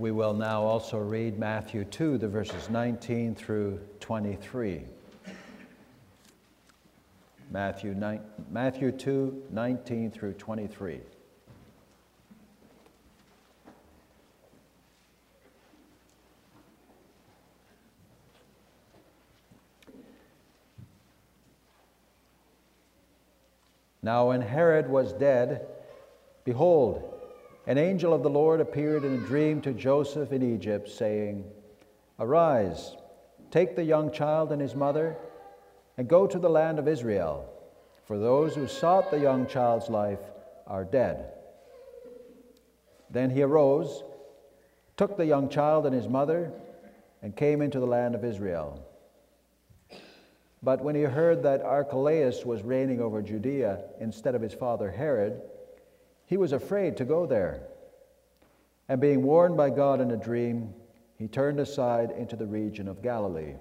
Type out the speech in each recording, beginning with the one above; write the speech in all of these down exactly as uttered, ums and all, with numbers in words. We will now also read Matthew two, the verses nineteen through twenty-three. Matthew two, nineteen through twenty-three. Now when Herod was dead, behold, an angel of the Lord appeared in a dream to Joseph in Egypt, saying, "Arise, take the young child and his mother, and go to the land of Israel, for those who sought the young child's life are dead." Then he arose, took the young child and his mother, and came into the land of Israel. But when he heard that Archelaus was reigning over Judea instead of his father Herod, he was afraid to go there. And being warned by God in a dream, he turned aside into the region of Galilee.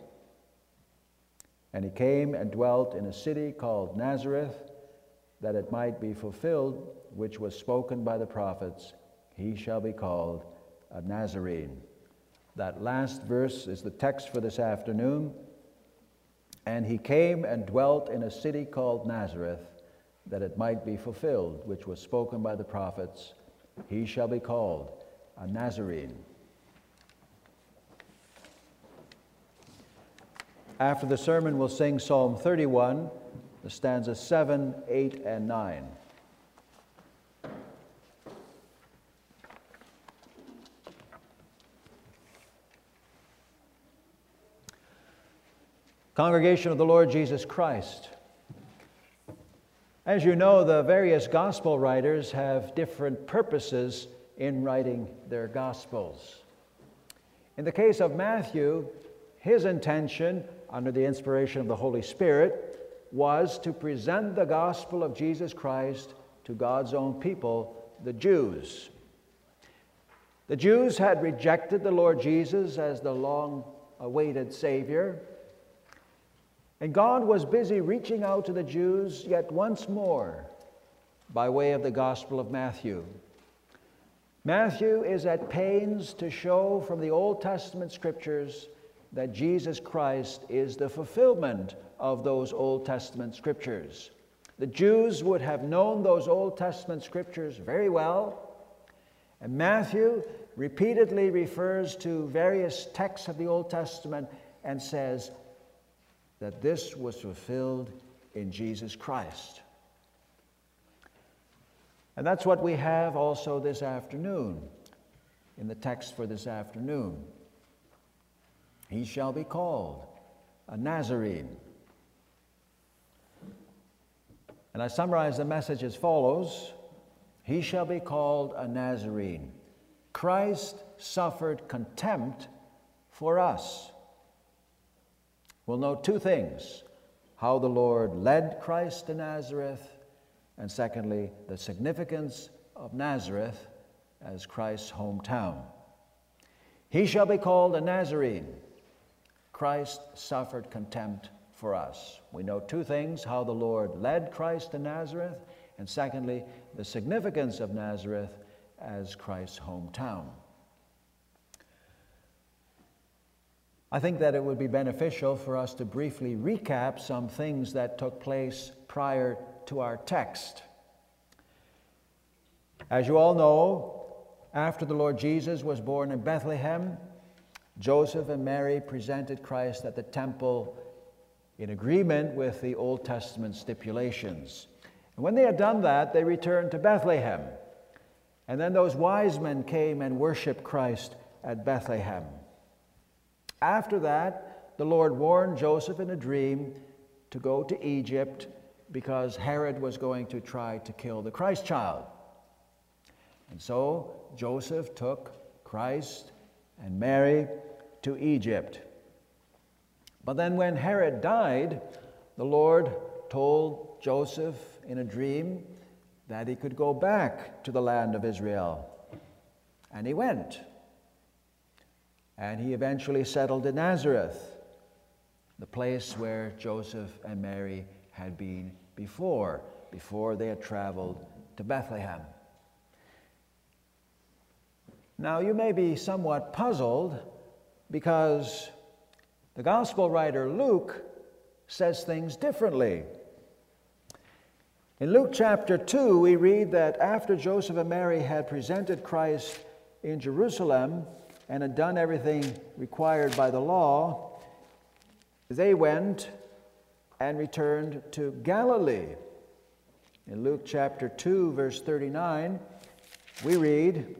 And he came and dwelt in a city called Nazareth, that it might be fulfilled which was spoken by the prophets, "He shall be called a Nazarene." That last verse is the text for this afternoon. And he came and dwelt in a city called Nazareth, that it might be fulfilled which was spoken by the prophets, "He shall be called a Nazarene." After the sermon, we'll sing Psalm thirty-one, the stanzas seven, eight, and nine. Congregation of the Lord Jesus Christ, as you know, the various gospel writers have different purposes in writing their gospels. In the case of Matthew, his intention, under the inspiration of the Holy Spirit, was to present the gospel of Jesus Christ to God's own people, the Jews. The Jews had rejected the Lord Jesus as the long-awaited Savior, and God was busy reaching out to the Jews yet once more by way of the Gospel of Matthew. Matthew is at pains to show from the Old Testament Scriptures that Jesus Christ is the fulfillment of those Old Testament Scriptures. The Jews would have known those Old Testament Scriptures very well, and Matthew repeatedly refers to various texts of the Old Testament and says that this was fulfilled in Jesus Christ. And that's what we have also this afternoon, in the text for this afternoon. "He shall be called a Nazarene." And I summarize the message as follows: "He shall be called a Nazarene. Christ suffered contempt for us." We'll know two things: how the Lord led Christ to Nazareth, and secondly, the significance of Nazareth as Christ's hometown. He shall be called a Nazarene. Christ suffered contempt for us. We know two things: how the Lord led Christ to Nazareth, and secondly, the significance of Nazareth as Christ's hometown. I think that it would be beneficial for us to briefly recap some things that took place prior to our text. As you all know, after the Lord Jesus was born in Bethlehem, Joseph and Mary presented Christ at the temple in agreement with the Old Testament stipulations. And when they had done that, they returned to Bethlehem. And then those wise men came and worshiped Christ at Bethlehem. After that, the Lord warned Joseph in a dream to go to Egypt because Herod was going to try to kill the Christ child. And so Joseph took Christ and Mary to Egypt. But then when Herod died, the Lord told Joseph in a dream that he could go back to the land of Israel. And he went. And he eventually settled in Nazareth, the place where Joseph and Mary had been before, before they had traveled to Bethlehem. Now, you may be somewhat puzzled because the gospel writer Luke says things differently. In Luke chapter two, we read that after Joseph and Mary had presented Christ in Jerusalem and had done everything required by the law, they went and returned to Galilee. In Luke chapter two, verse thirty-nine, we read,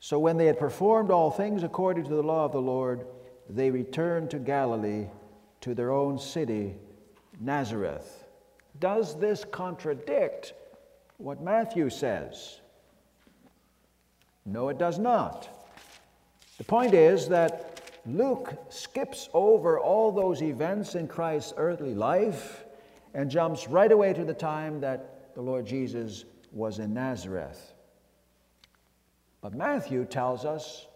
"So when they had performed all things according to the law of the Lord, they returned to Galilee, to their own city, Nazareth." Does this contradict what Matthew says? No, it does not. The point is that Luke skips over all those events in Christ's earthly life and jumps right away to the time that the Lord Jesus was in Nazareth. But Matthew tells us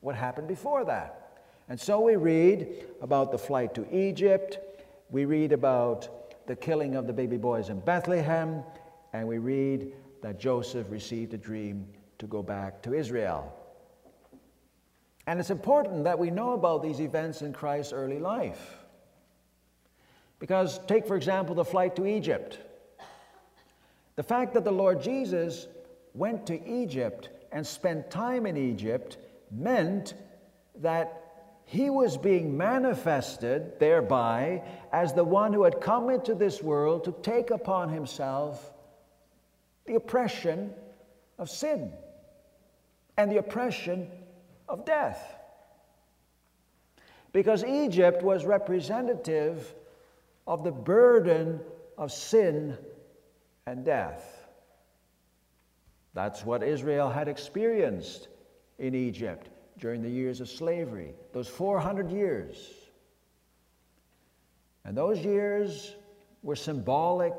what happened before that. And so we read about the flight to Egypt, we read about the killing of the baby boys in Bethlehem, and we read that Joseph received a dream to go back to Israel. And it's important that we know about these events in Christ's early life. Because take, for example, the flight to Egypt. The fact that the Lord Jesus went to Egypt and spent time in Egypt meant that he was being manifested thereby as the one who had come into this world to take upon himself the oppression of sin and the oppression of death. Because Egypt was representative of the burden of sin and death. That's what Israel had experienced in Egypt during the years of slavery, those four hundred years. And those years were symbolic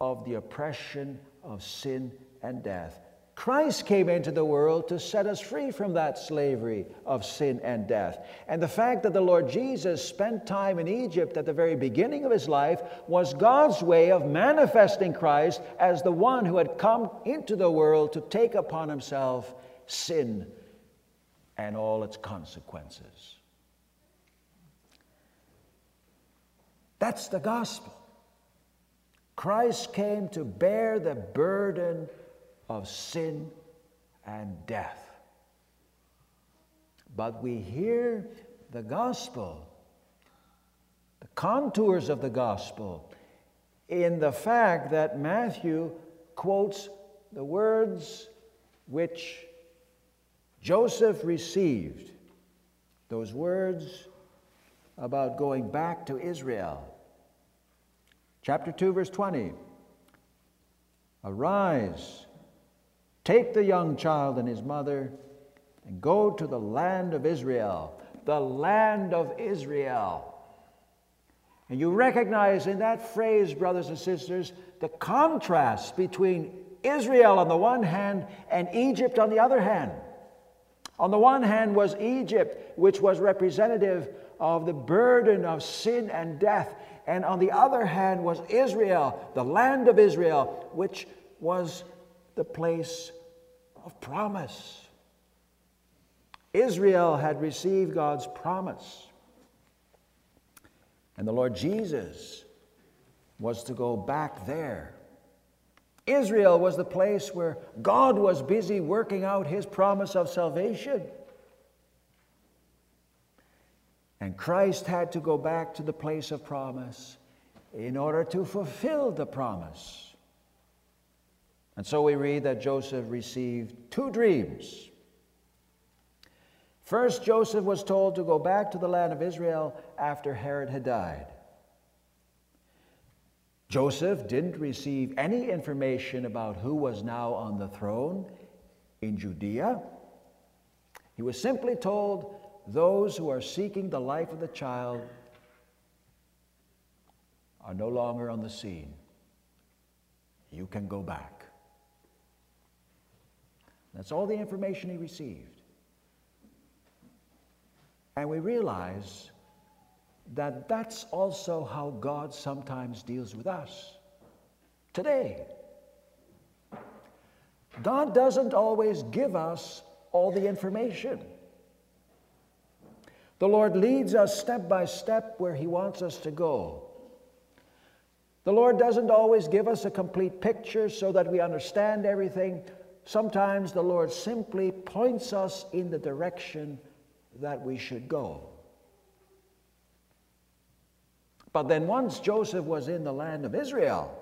of the oppression of sin and death. Christ came into the world to set us free from that slavery of sin and death. And the fact that the Lord Jesus spent time in Egypt at the very beginning of his life was God's way of manifesting Christ as the one who had come into the world to take upon himself sin and all its consequences. That's the gospel. Christ came to bear the burden of sin and death. But we hear the gospel, the contours of the gospel, in the fact that Matthew quotes the words which Joseph received, those words about going back to Israel. Chapter two, verse twenty, "Arise, take the young child and his mother, and go to the land of Israel." The land of Israel. And you recognize in that phrase, brothers and sisters, the contrast between Israel on the one hand and Egypt on the other hand. On the one hand was Egypt, which was representative of the burden of sin and death. And on the other hand was Israel, the land of Israel, which was the place of promise. Israel had received God's promise, and the Lord Jesus was to go back there. Israel was the place where God was busy working out his promise of salvation, and Christ had to go back to the place of promise in order to fulfill the promise. And so we read that Joseph received two dreams. First, Joseph was told to go back to the land of Israel after Herod had died. Joseph didn't receive any information about who was now on the throne in Judea. He was simply told, "Those who are seeking the life of the child are no longer on the scene. You can go back." That's all the information he received. And we realize that that's also how God sometimes deals with us today. God doesn't always give us all the information. The Lord leads us step by step where He wants us to go. The Lord doesn't always give us a complete picture so that we understand everything. Sometimes the Lord simply points us in the direction that we should go. But then once Joseph was in the land of Israel,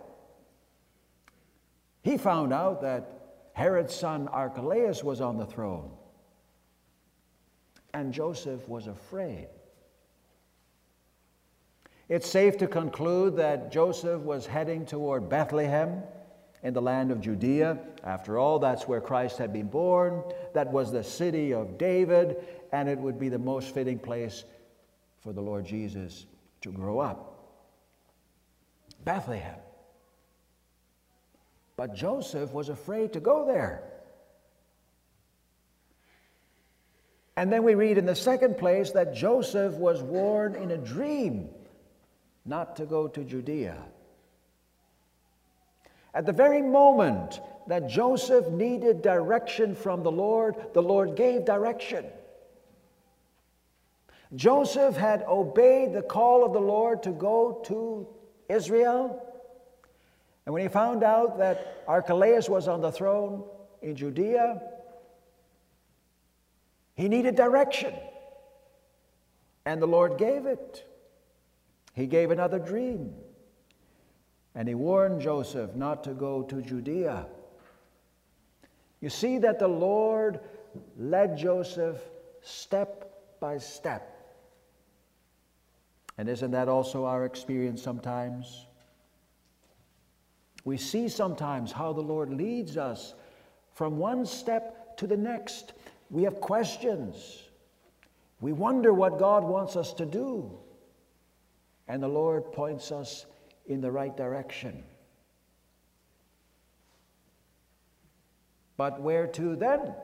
he found out that Herod's son Archelaus was on the throne. And Joseph was afraid. It's safe to conclude that Joseph was heading toward Bethlehem in the land of Judea. After all, that's where Christ had been born. That was the city of David, and it would be the most fitting place for the Lord Jesus to grow up. Bethlehem. But Joseph was afraid to go there. And then we read in the second place that Joseph was warned in a dream not to go to Judea. At the very moment that Joseph needed direction from the Lord, the Lord gave direction. Joseph had obeyed the call of the Lord to go to Israel. And when he found out that Archelaus was on the throne in Judea, he needed direction, and the Lord gave it. He gave another dream, and He warned Joseph not to go to Judea. You see that the Lord led Joseph step by step. And isn't that also our experience sometimes? We see sometimes how the Lord leads us from one step to the next. We have questions. We wonder what God wants us to do. And the Lord points us in the right direction. But where to then?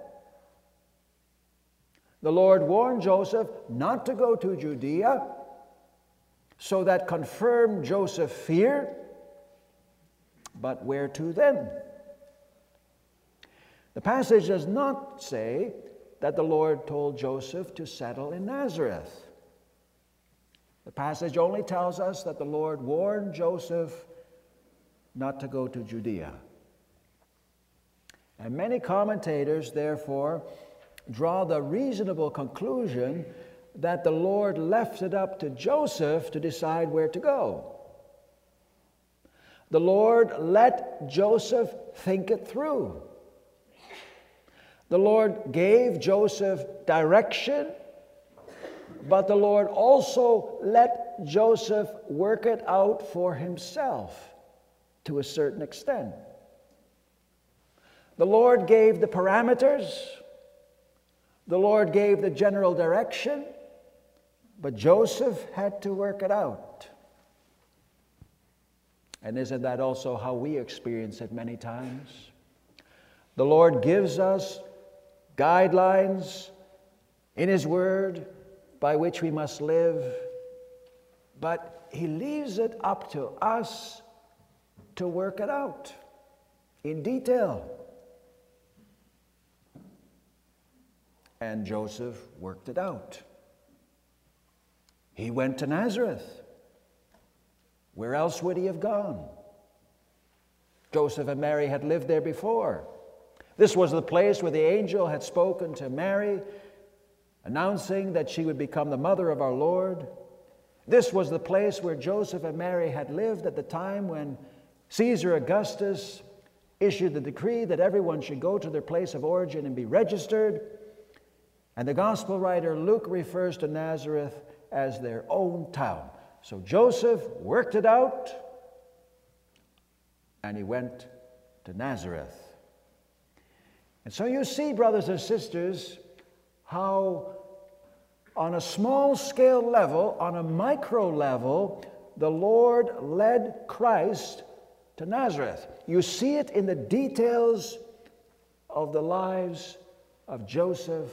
The Lord warned Joseph not to go to Judea, so that confirmed Joseph's fear. But where to then? The passage does not say that the Lord told Joseph to settle in Nazareth. The passage only tells us that the Lord warned Joseph not to go to Judea. And many commentators, therefore, draw the reasonable conclusion that the Lord left it up to Joseph to decide where to go. The Lord let Joseph think it through. The Lord gave Joseph direction, but the Lord also let Joseph work it out for himself to a certain extent. The Lord gave the parameters. The Lord gave the general direction, but Joseph had to work it out. And isn't that also how we experience it many times? The Lord gives us guidelines in His Word by which we must live, but He leaves it up to us to work it out in detail. And Joseph worked it out. He went to Nazareth. Where else would he have gone? Joseph and Mary had lived there before. This was the place where the angel had spoken to Mary, announcing that she would become the mother of our Lord. This was the place where Joseph and Mary had lived at the time when Caesar Augustus issued the decree that everyone should go to their place of origin and be registered. And the gospel writer Luke refers to Nazareth as their own town. So Joseph worked it out, and he went to Nazareth. And so you see, brothers and sisters, how on a small scale level, on a micro level, the Lord led Christ to Nazareth. You see it in the details of the lives of Joseph,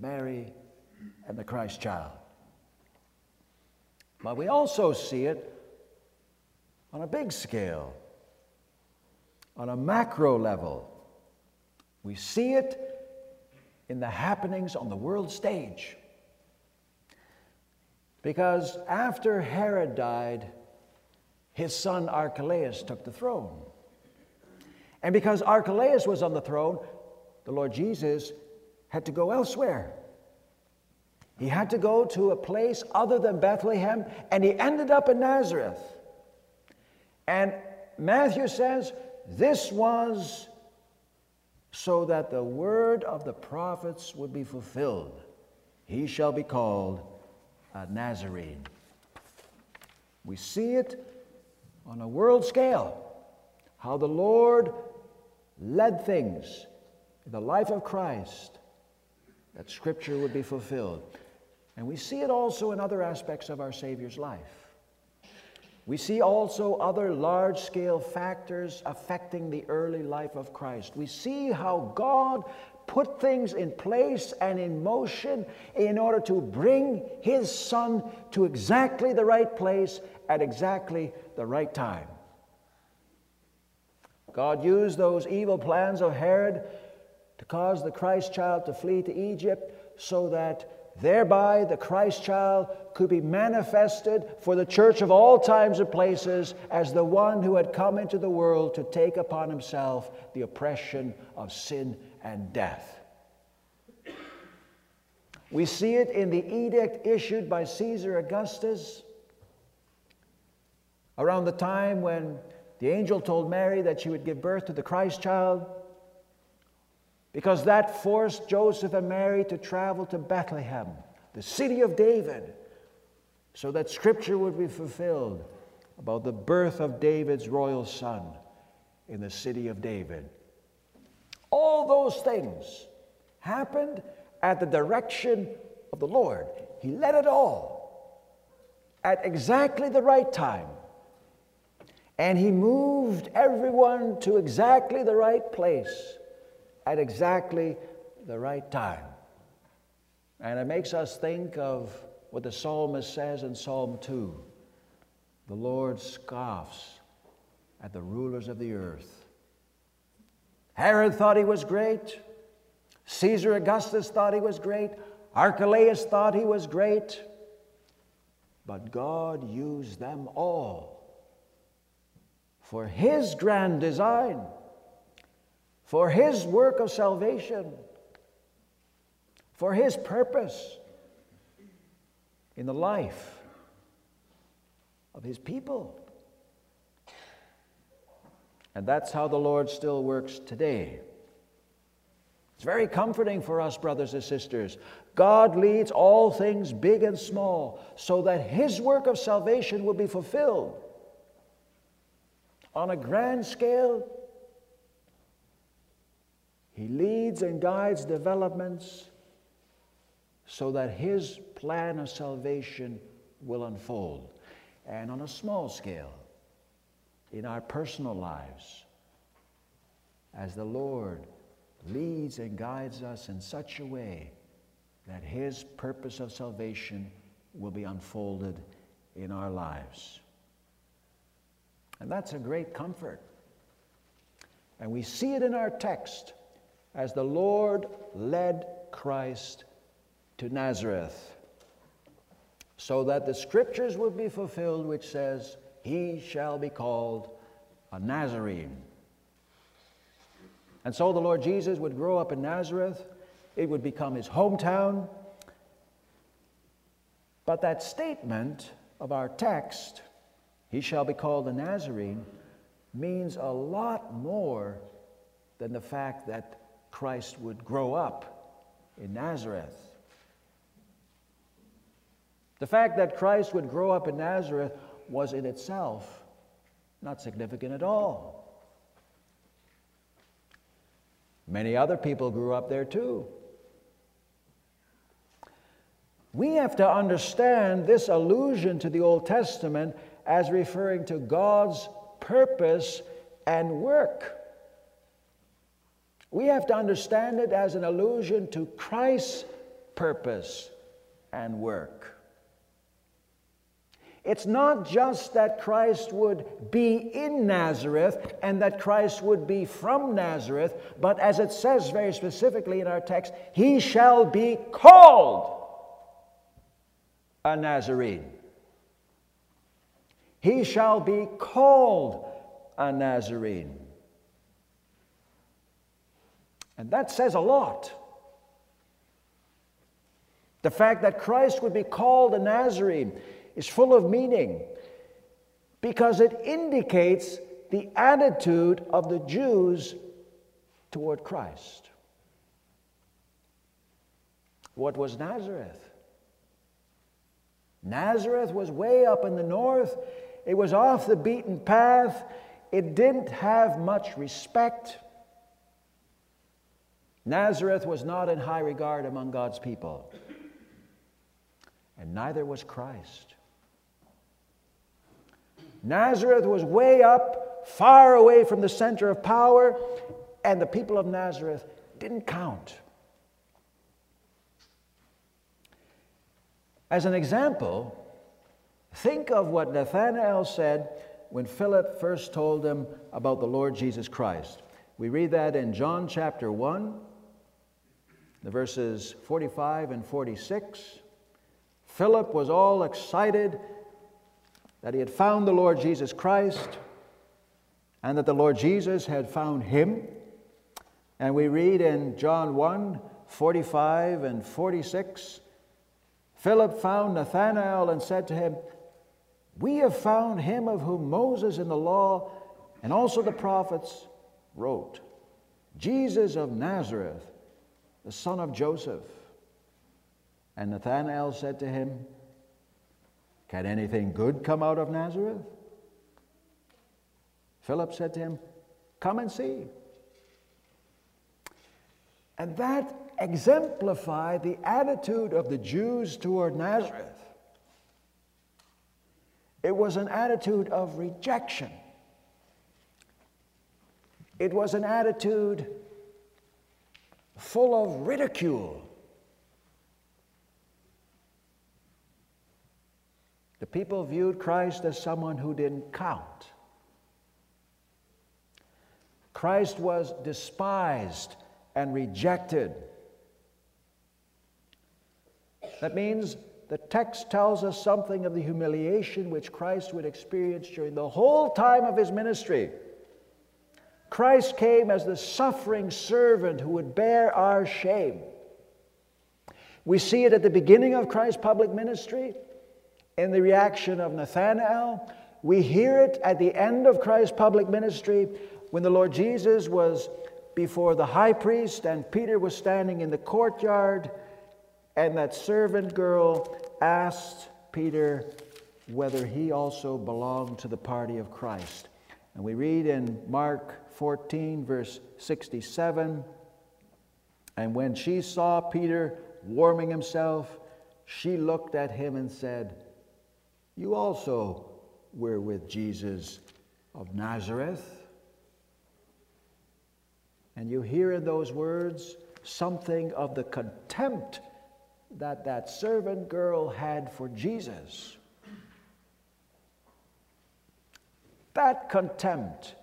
Mary, and the Christ child. But we also see it on a big scale, on a macro level. We see it in the happenings on the world stage. Because after Herod died, his son Archelaus took the throne. And because Archelaus was on the throne, the Lord Jesus had to go elsewhere. He had to go to a place other than Bethlehem, and he ended up in Nazareth. And Matthew says, this was so that the word of the prophets would be fulfilled. He shall be called a Nazarene. We see it on a world scale, how the Lord led things in the life of Christ, that Scripture would be fulfilled. And we see it also in other aspects of our Savior's life. We see also other large-scale factors affecting the early life of Christ. We see how God put things in place and in motion in order to bring His Son to exactly the right place at exactly the right time. God used those evil plans of Herod to cause the Christ child to flee to Egypt so that thereby the Christ child could be manifested for the church of all times and places as the one who had come into the world to take upon himself the oppression of sin and death. We see it in the edict issued by Caesar Augustus around the time when the angel told Mary that she would give birth to the Christ child, because that forced Joseph and Mary to travel to Bethlehem, the city of David, so that Scripture would be fulfilled about the birth of David's royal son in the city of David. All those things happened at the direction of the Lord. He led it all at exactly the right time. And He moved everyone to exactly the right place at exactly the right time. And it makes us think of what the psalmist says in Psalm two. The Lord scoffs at the rulers of the earth. Herod thought he was great. Caesar Augustus thought he was great. Archelaus thought he was great. But God used them all for His grand design, for His work of salvation, for His purpose in the life of His people. And that's how the Lord still works today. It's very comforting for us, brothers and sisters. God leads all things big and small so that His work of salvation will be fulfilled on a grand scale. He leads and guides developments so that His plan of salvation will unfold. And on a small scale, in our personal lives, as the Lord leads and guides us in such a way that His purpose of salvation will be unfolded in our lives. And that's a great comfort. And we see it in our text, as the Lord led Christ to Nazareth, so that the Scriptures would be fulfilled, which says, He shall be called a Nazarene. And so the Lord Jesus would grow up in Nazareth. It would become His hometown. But that statement of our text, He shall be called a Nazarene, means a lot more than the fact that Christ would grow up in Nazareth. The fact that Christ would grow up in Nazareth was in itself not significant at all. Many other people grew up there too. We have to understand this allusion to the Old Testament as referring to God's purpose and work. We have to understand it as an allusion to Christ's purpose and work. It's not just that Christ would be in Nazareth and that Christ would be from Nazareth, but as it says very specifically in our text, he shall be called a Nazarene. He shall be called a Nazarene. And that says a lot. The fact that Christ would be called a Nazarene is full of meaning because it indicates the attitude of the Jews toward Christ. What was Nazareth? Nazareth was way up in the north. It was off the beaten path. It didn't have much respect. Nazareth was not in high regard among God's people. And neither was Christ. Nazareth was way up, far away from the center of power, and the people of Nazareth didn't count. As an example, think of what Nathanael said when Philip first told him about the Lord Jesus Christ. We read that in John chapter one, the verses forty-five and forty-six. Philip was all excited that he had found the Lord Jesus Christ and that the Lord Jesus had found him. And we read in John one, forty-five and forty-six, Philip found Nathanael and said to him, "We have found him of whom Moses in the law and also the prophets wrote, Jesus of Nazareth, the son of Joseph." And Nathanael said to him, "Can anything good come out of Nazareth?" Philip said to him, "Come and see." And that exemplify the attitude of the Jews toward Nazareth. It was an attitude of rejection. It was an attitude full of ridicule. The people viewed Christ as someone who didn't count. Christ was despised and rejected. That means the text tells us something of the humiliation which Christ would experience during the whole time of his ministry. Christ came as the suffering servant who would bear our shame. We see it at the beginning of Christ's public ministry, in the reaction of Nathanael. We hear it at the end of Christ's public ministry, when the Lord Jesus was before the high priest and Peter was standing in the courtyard, and that servant girl asked Peter whether he also belonged to the party of Christ. And we read in Mark fourteen, verse sixty-seven, "And when she saw Peter warming himself, she looked at him and said, 'You also were with Jesus of Nazareth.'" And you hear in those words something of the contempt that that servant girl had for Jesus. That contempt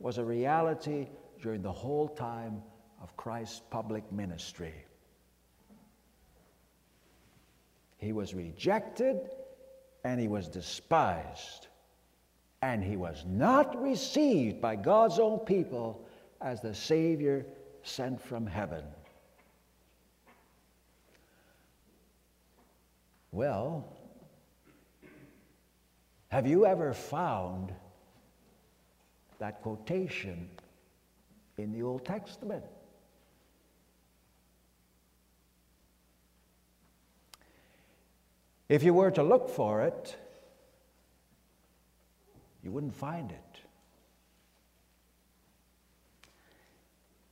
was a reality during the whole time of Christ's public ministry. He was rejected and he was despised, and he was not received by God's own people as the Savior sent from heaven. Well, have you ever found that quotation in the Old Testament? If you were to look for it, you wouldn't find it.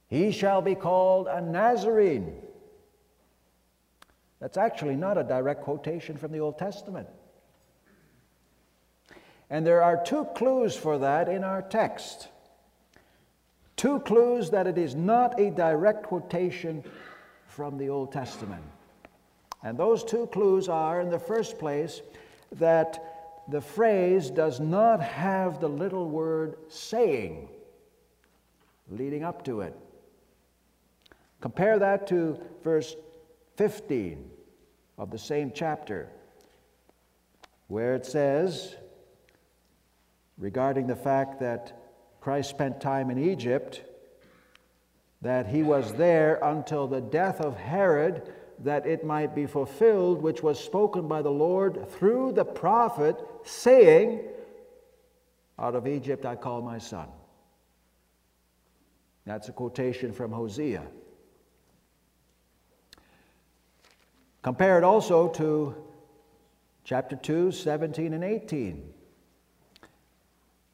He shall be called a Nazarene. That's actually not a direct quotation from the Old Testament. And there are two clues for that in our text. Two clues that it is not a direct quotation from the Old Testament. And those two clues are, in the first place, that the phrase does not have the little word saying leading up to it. Compare that to verse fifteen of the same chapter, where it says, regarding the fact that Christ spent time in Egypt, that he was there until the death of Herod, that it might be fulfilled, which was spoken by the Lord through the prophet, saying, out of Egypt I call my son. That's a quotation from Hosea. Compare it also to chapter two, seventeen and eighteen.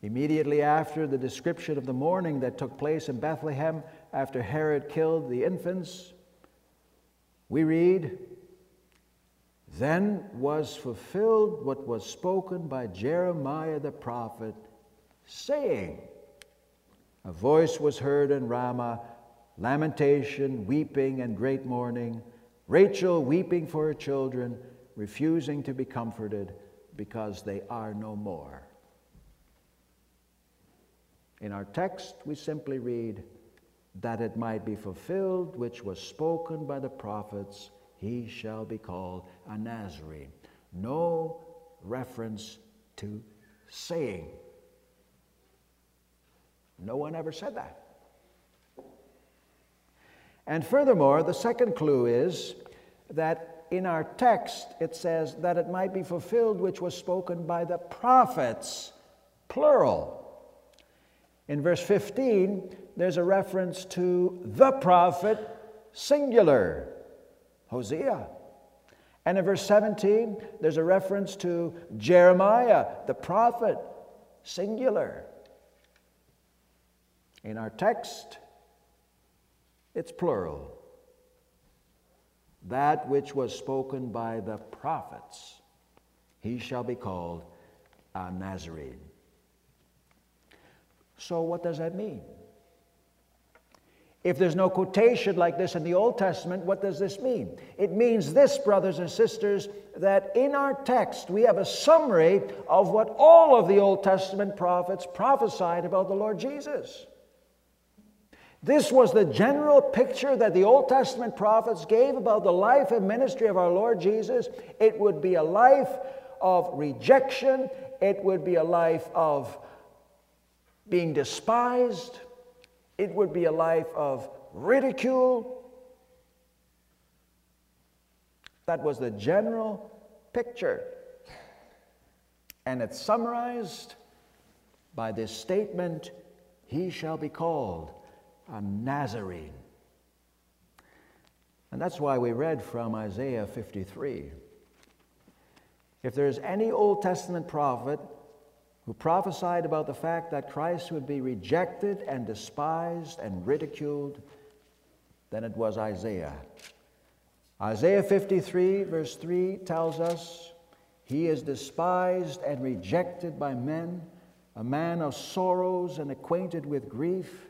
Immediately after the description of the mourning that took place in Bethlehem after Herod killed the infants, we read, "Then was fulfilled what was spoken by Jeremiah the prophet, saying, a voice was heard in Ramah, lamentation, weeping, and great mourning, Rachel weeping for her children, refusing to be comforted, because they are no more." In our text, we simply read, "that it might be fulfilled, which was spoken by the prophets, he shall be called a Nazarene." No reference to saying. No one ever said that. And furthermore, the second clue is that in our text it says that it might be fulfilled, which was spoken by the prophets, plural. In verse fifteen, there's a reference to the prophet, singular, Hosea. And in verse seventeen, there's a reference to Jeremiah, the prophet, singular. In our text, it's plural. "That which was spoken by the prophets, he shall be called a Nazarene." So what does that mean? If there's no quotation like this in the Old Testament, what does this mean? It means this, brothers and sisters, that in our text we have a summary of what all of the Old Testament prophets prophesied about the Lord Jesus. This was the general picture that the Old Testament prophets gave about the life and ministry of our Lord Jesus. It would be a life of rejection. It would be a life of being despised. It would be a life of ridicule. That was the general picture. And it's summarized by this statement, "He shall be called a Nazarene." And that's why we read from Isaiah fifty-three. If there is any Old Testament prophet who prophesied about the fact that Christ would be rejected and despised and ridiculed, then it was Isaiah. Isaiah fifty-three, verse three, tells us, "He is despised and rejected by men, a man of sorrows and acquainted with grief.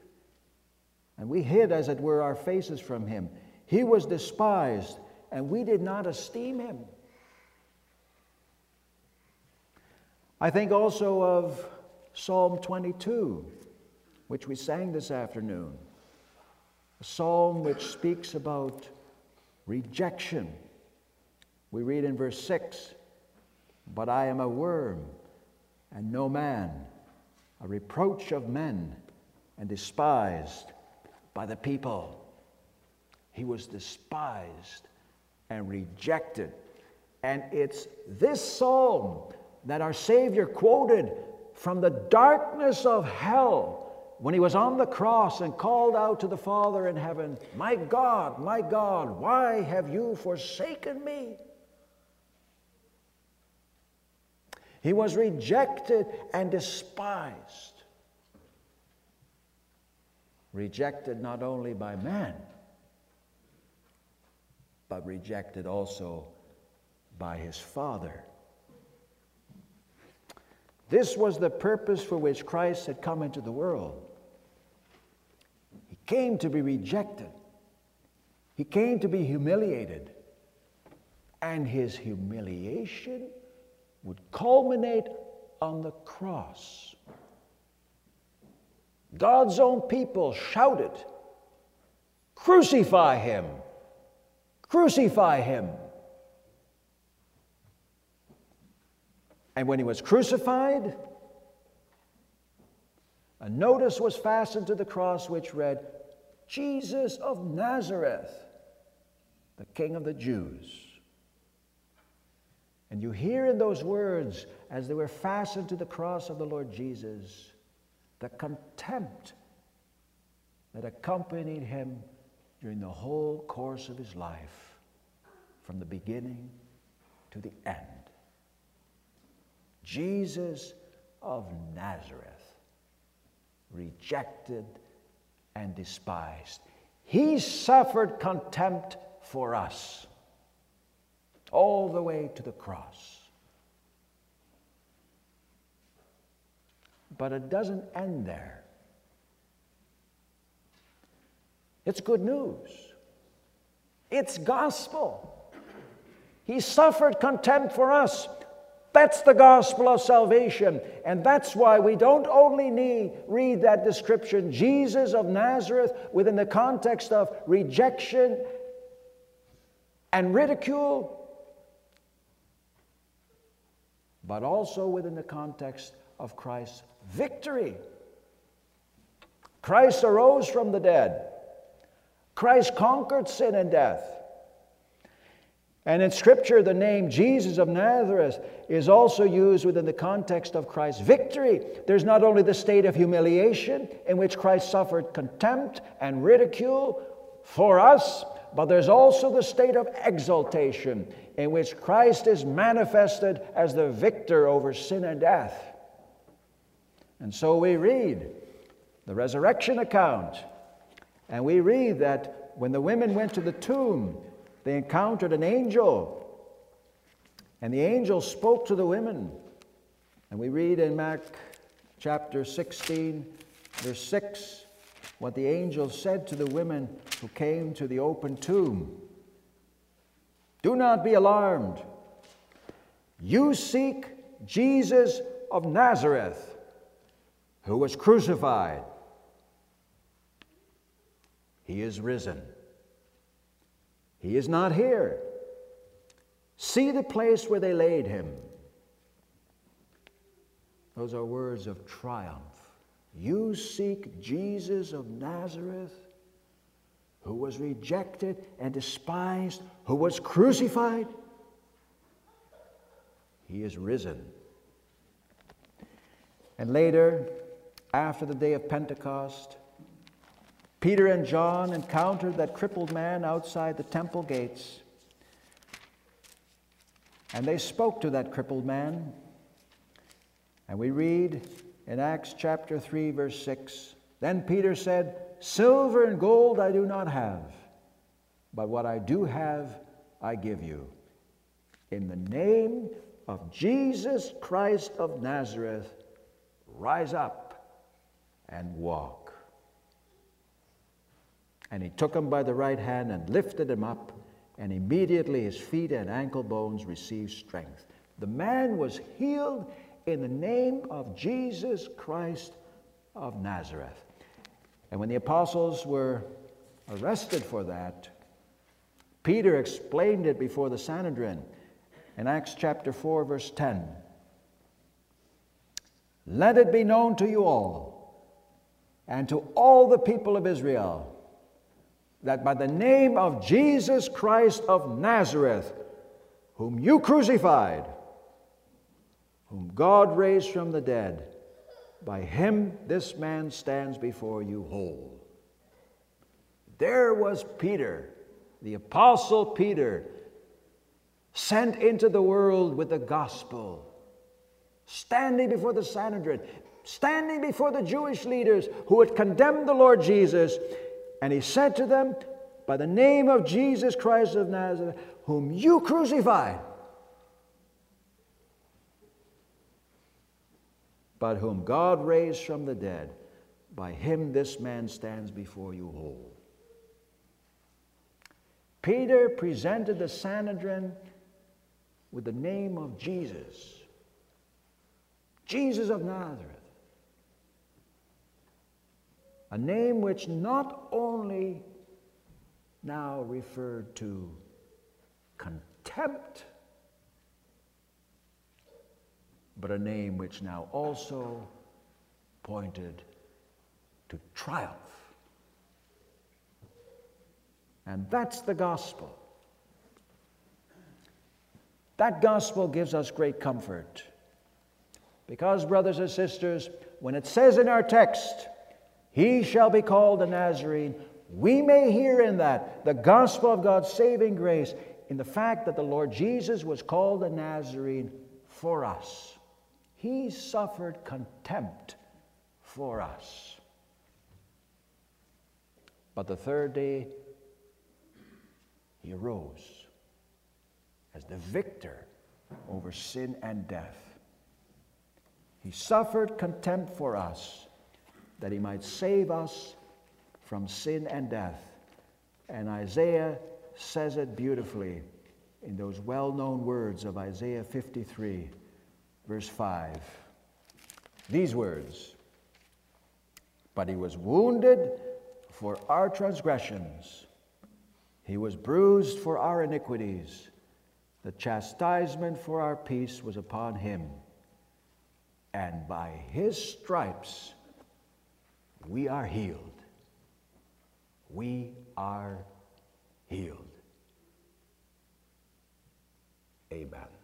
And we hid, as it were, our faces from him. He was despised, and we did not esteem him." I think also of Psalm twenty-two, which we sang this afternoon, a psalm which speaks about rejection. We read in verse six, "But I am a worm and no man, a reproach of men, and despised by the people." He was despised and rejected. And it's this psalm that our Savior quoted from the darkness of hell when he was on the cross and called out to the Father in heaven, "My God, my God, why have you forsaken me?" He was rejected and despised. Rejected not only by man, but rejected also by his Father. This was the purpose for which Christ had come into the world. He came to be rejected. He came to be humiliated. And his humiliation would culminate on the cross. God's own people shouted, "Crucify him! Crucify him!" And when he was crucified, a notice was fastened to the cross which read, "Jesus of Nazareth, the King of the Jews." And you hear in those words, as they were fastened to the cross of the Lord Jesus, the contempt that accompanied him during the whole course of his life, from the beginning to the end. Jesus of Nazareth, rejected and despised. He suffered contempt for us all the way to the cross. But it doesn't end there. It's good news. It's gospel. He suffered contempt for us. That's the gospel of salvation. And that's why we don't only need read that description, Jesus of Nazareth, within the context of rejection and ridicule, but also within the context of Christ's victory. Christ arose from the dead. Christ conquered sin and death. And in Scripture, the name Jesus of Nazareth is also used within the context of Christ's victory. There's not only the state of humiliation in which Christ suffered contempt and ridicule for us, but there's also the state of exaltation in which Christ is manifested as the victor over sin and death. And so we read the resurrection account, and we read that when the women went to the tomb, they encountered an angel, and the angel spoke to the women. And we read in Mark chapter sixteen, verse six, what the angel said to the women who came to the open tomb. "Do not be alarmed. You seek Jesus of Nazareth, who was crucified. He is risen. He is not here. See the place where they laid him." Those are words of triumph. You seek Jesus of Nazareth, who was rejected and despised, who was crucified. He is risen. And later, after the day of Pentecost, Peter and John encountered that crippled man outside the temple gates, and they spoke to that crippled man. And we read in Acts chapter three, verse six, "Then Peter said, 'Silver and gold I do not have, but what I do have I give you. In the name of Jesus Christ of Nazareth, rise up and walk.' And he took him by the right hand and lifted him up, and immediately his feet and ankle bones received strength." The man was healed in the name of Jesus Christ of Nazareth. And when the apostles were arrested for that, Peter explained it before the Sanhedrin in Acts chapter four, verse ten. "Let it be known to you all and to all the people of Israel that by the name of Jesus Christ of Nazareth, whom you crucified, whom God raised from the dead, by him this man stands before you whole." There was Peter, the apostle Peter, sent into the world with the gospel, standing before the Sanhedrin, standing before the Jewish leaders who had condemned the Lord Jesus. And he said to them, "By the name of Jesus Christ of Nazareth, whom you crucified, but whom God raised from the dead, by him this man stands before you whole." Peter presented the Sanhedrin with the name of Jesus, Jesus of Nazareth, a name which not only now referred to contempt, but a name which now also pointed to triumph. And that's the gospel. That gospel gives us great comfort. Because, brothers and sisters, when it says in our text, he shall be called a Nazarene, we may hear in that the gospel of God's saving grace, in the fact that the Lord Jesus was called a Nazarene for us. He suffered contempt for us. But the third day, he arose as the victor over sin and death. He suffered contempt for us, that he might save us from sin and death. And Isaiah says it beautifully in those well-known words of Isaiah fifty-three, verse five. These words, "But he was wounded for our transgressions. He was bruised for our iniquities. The chastisement for our peace was upon him. And by his stripes we are healed." We are healed. Amen.